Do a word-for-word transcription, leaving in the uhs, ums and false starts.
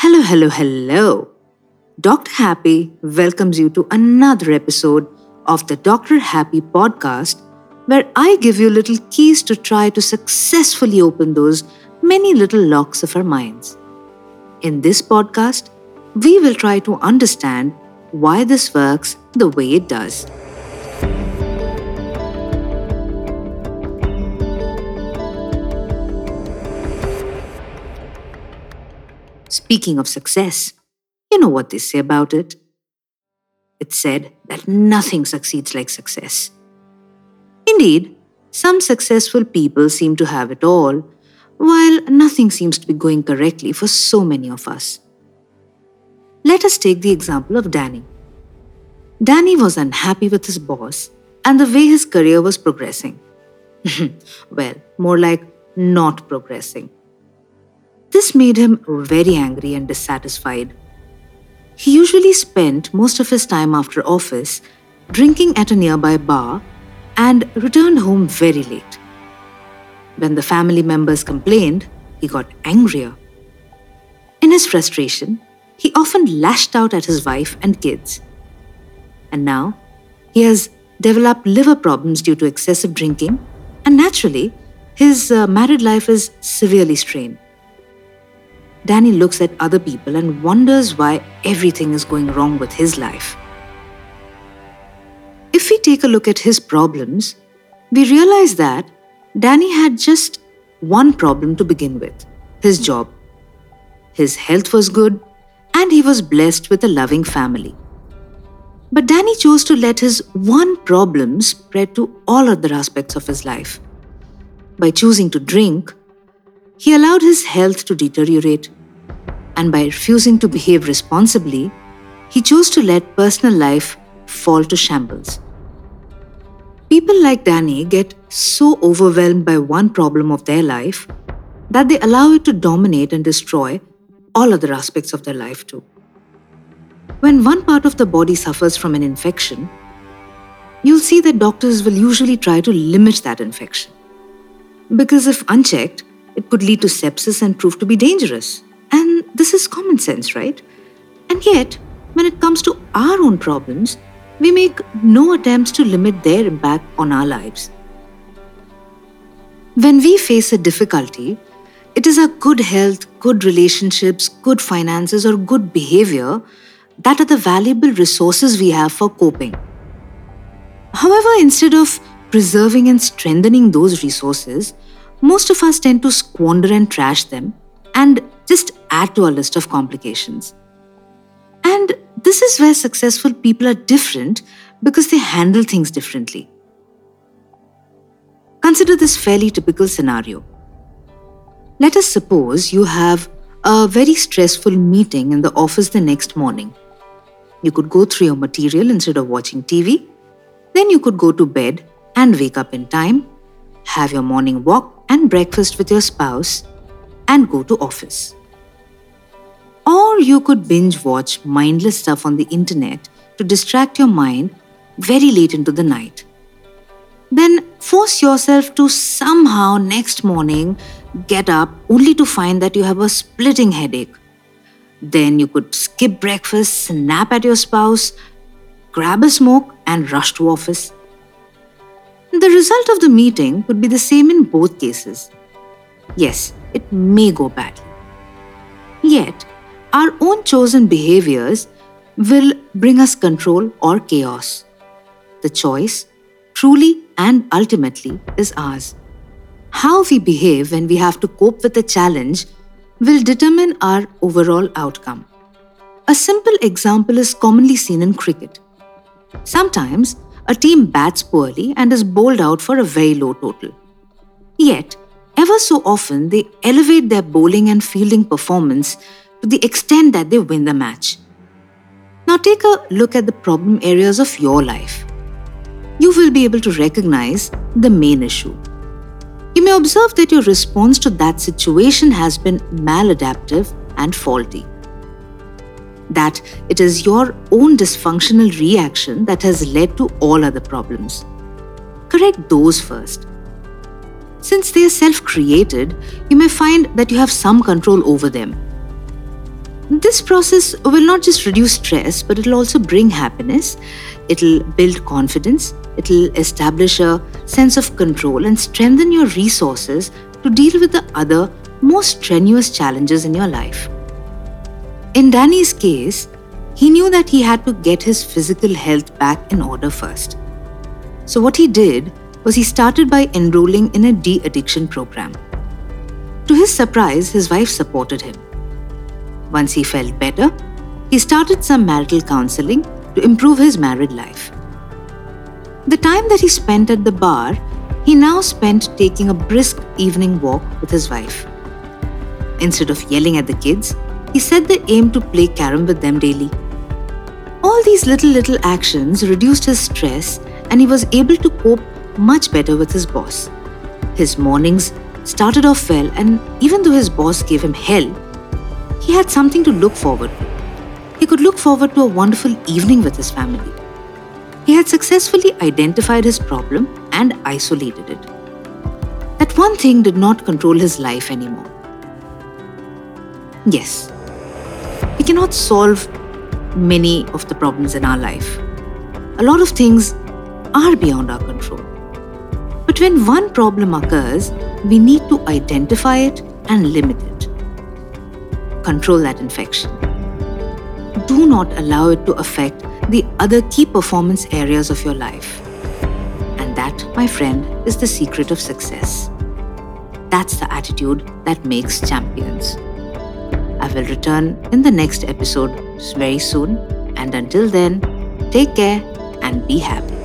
Hello, hello, hello. Doctor Happy welcomes you to another episode of the Doctor Happy Podcast, where I give you little keys to try to successfully open those many little locks of our minds. In this podcast, we will try to understand why this works the way it does. Speaking of success, you know what they say about it. It's said that nothing succeeds like success. Indeed, some successful people seem to have it all, while nothing seems to be going correctly for so many of us. Let us take the example of Danny. Danny was unhappy with his boss and the way his career was progressing. Well, more like not progressing. This made him very angry and dissatisfied. He usually spent most of his time after office drinking at a nearby bar and returned home very late. When the family members complained, he got angrier. In his frustration, he often lashed out at his wife and kids. And now, he has developed liver problems due to excessive drinking, and naturally, his uh, married life is severely strained. Danny looks at other people and wonders why everything is going wrong with his life. If we take a look at his problems, we realize that Danny had just one problem to begin with, his job. His health was good and he was blessed with a loving family. But Danny chose to let his one problem spread to all other aspects of his life. By choosing to drink, he allowed his health to deteriorate, and by refusing to behave responsibly, he chose to let personal life fall to shambles. People like Danny get so overwhelmed by one problem of their life that they allow it to dominate and destroy all other aspects of their life too. When one part of the body suffers from an infection, you'll see that doctors will usually try to limit that infection, because if unchecked, it could lead to sepsis and prove to be dangerous. And this is common sense, right? And yet, when it comes to our own problems, we make no attempts to limit their impact on our lives. When we face a difficulty, it is our good health, good relationships, good finances, or good behavior that are the valuable resources we have for coping. However, instead of preserving and strengthening those resources, most of us tend to squander and trash them and just add to our list of complications. And this is where successful people are different because they handle things differently. Consider this fairly typical scenario. Let us suppose you have a very stressful meeting in the office the next morning. You could go through your material instead of watching T V. Then you could go to bed and wake up in time, have your morning walk and breakfast with your spouse, and go to office. Or you could binge watch mindless stuff on the internet to distract your mind very late into the night. Then force yourself to somehow next morning get up only to find that you have a splitting headache. Then you could skip breakfast, snap at your spouse, grab a smoke and rush to office. The result of the meeting would be the same in both cases. Yes, it may go badly. Yet, our own chosen behaviors will bring us control or chaos. The choice, truly and ultimately, is ours. How we behave when we have to cope with a challenge will determine our overall outcome. A simple example is commonly seen in cricket. Sometimes, a team bats poorly and is bowled out for a very low total. Yet, ever so often, they elevate their bowling and fielding performance to the extent that they win the match. Now take a look at the problem areas of your life. You will be able to recognize the main issue. You may observe that your response to that situation has been maladaptive and faulty. That it is your own dysfunctional reaction that has led to all other problems. Correct those first. Since they are self-created, you may find that you have some control over them. This process will not just reduce stress, but it'll also bring happiness. It'll build confidence. It'll establish a sense of control and strengthen your resources to deal with the other most strenuous challenges in your life. In Danny's case, he knew that he had to get his physical health back in order first. So what he did was he started by enrolling in a de-addiction program. To his surprise, his wife supported him. Once he felt better, he started some marital counseling to improve his married life. The time that he spent at the bar, he now spent taking a brisk evening walk with his wife. Instead of yelling at the kids, he set the aim to play carom with them daily. All these little, little actions reduced his stress, and he was able to cope much better with his boss. His mornings started off well, and even though his boss gave him hell, he had something to look forward to. He could look forward to a wonderful evening with his family. He had successfully identified his problem and isolated it. That one thing did not control his life anymore. Yes, we cannot solve many of the problems in our life. A lot of things are beyond our control. But when one problem occurs, we need to identify it and limit it. Control that infection. Do not allow it to affect the other key performance areas of your life. And that, my friend, is the secret of success. That's the attitude that makes champions. I will return in the next episode very soon. And until then, take care and be happy.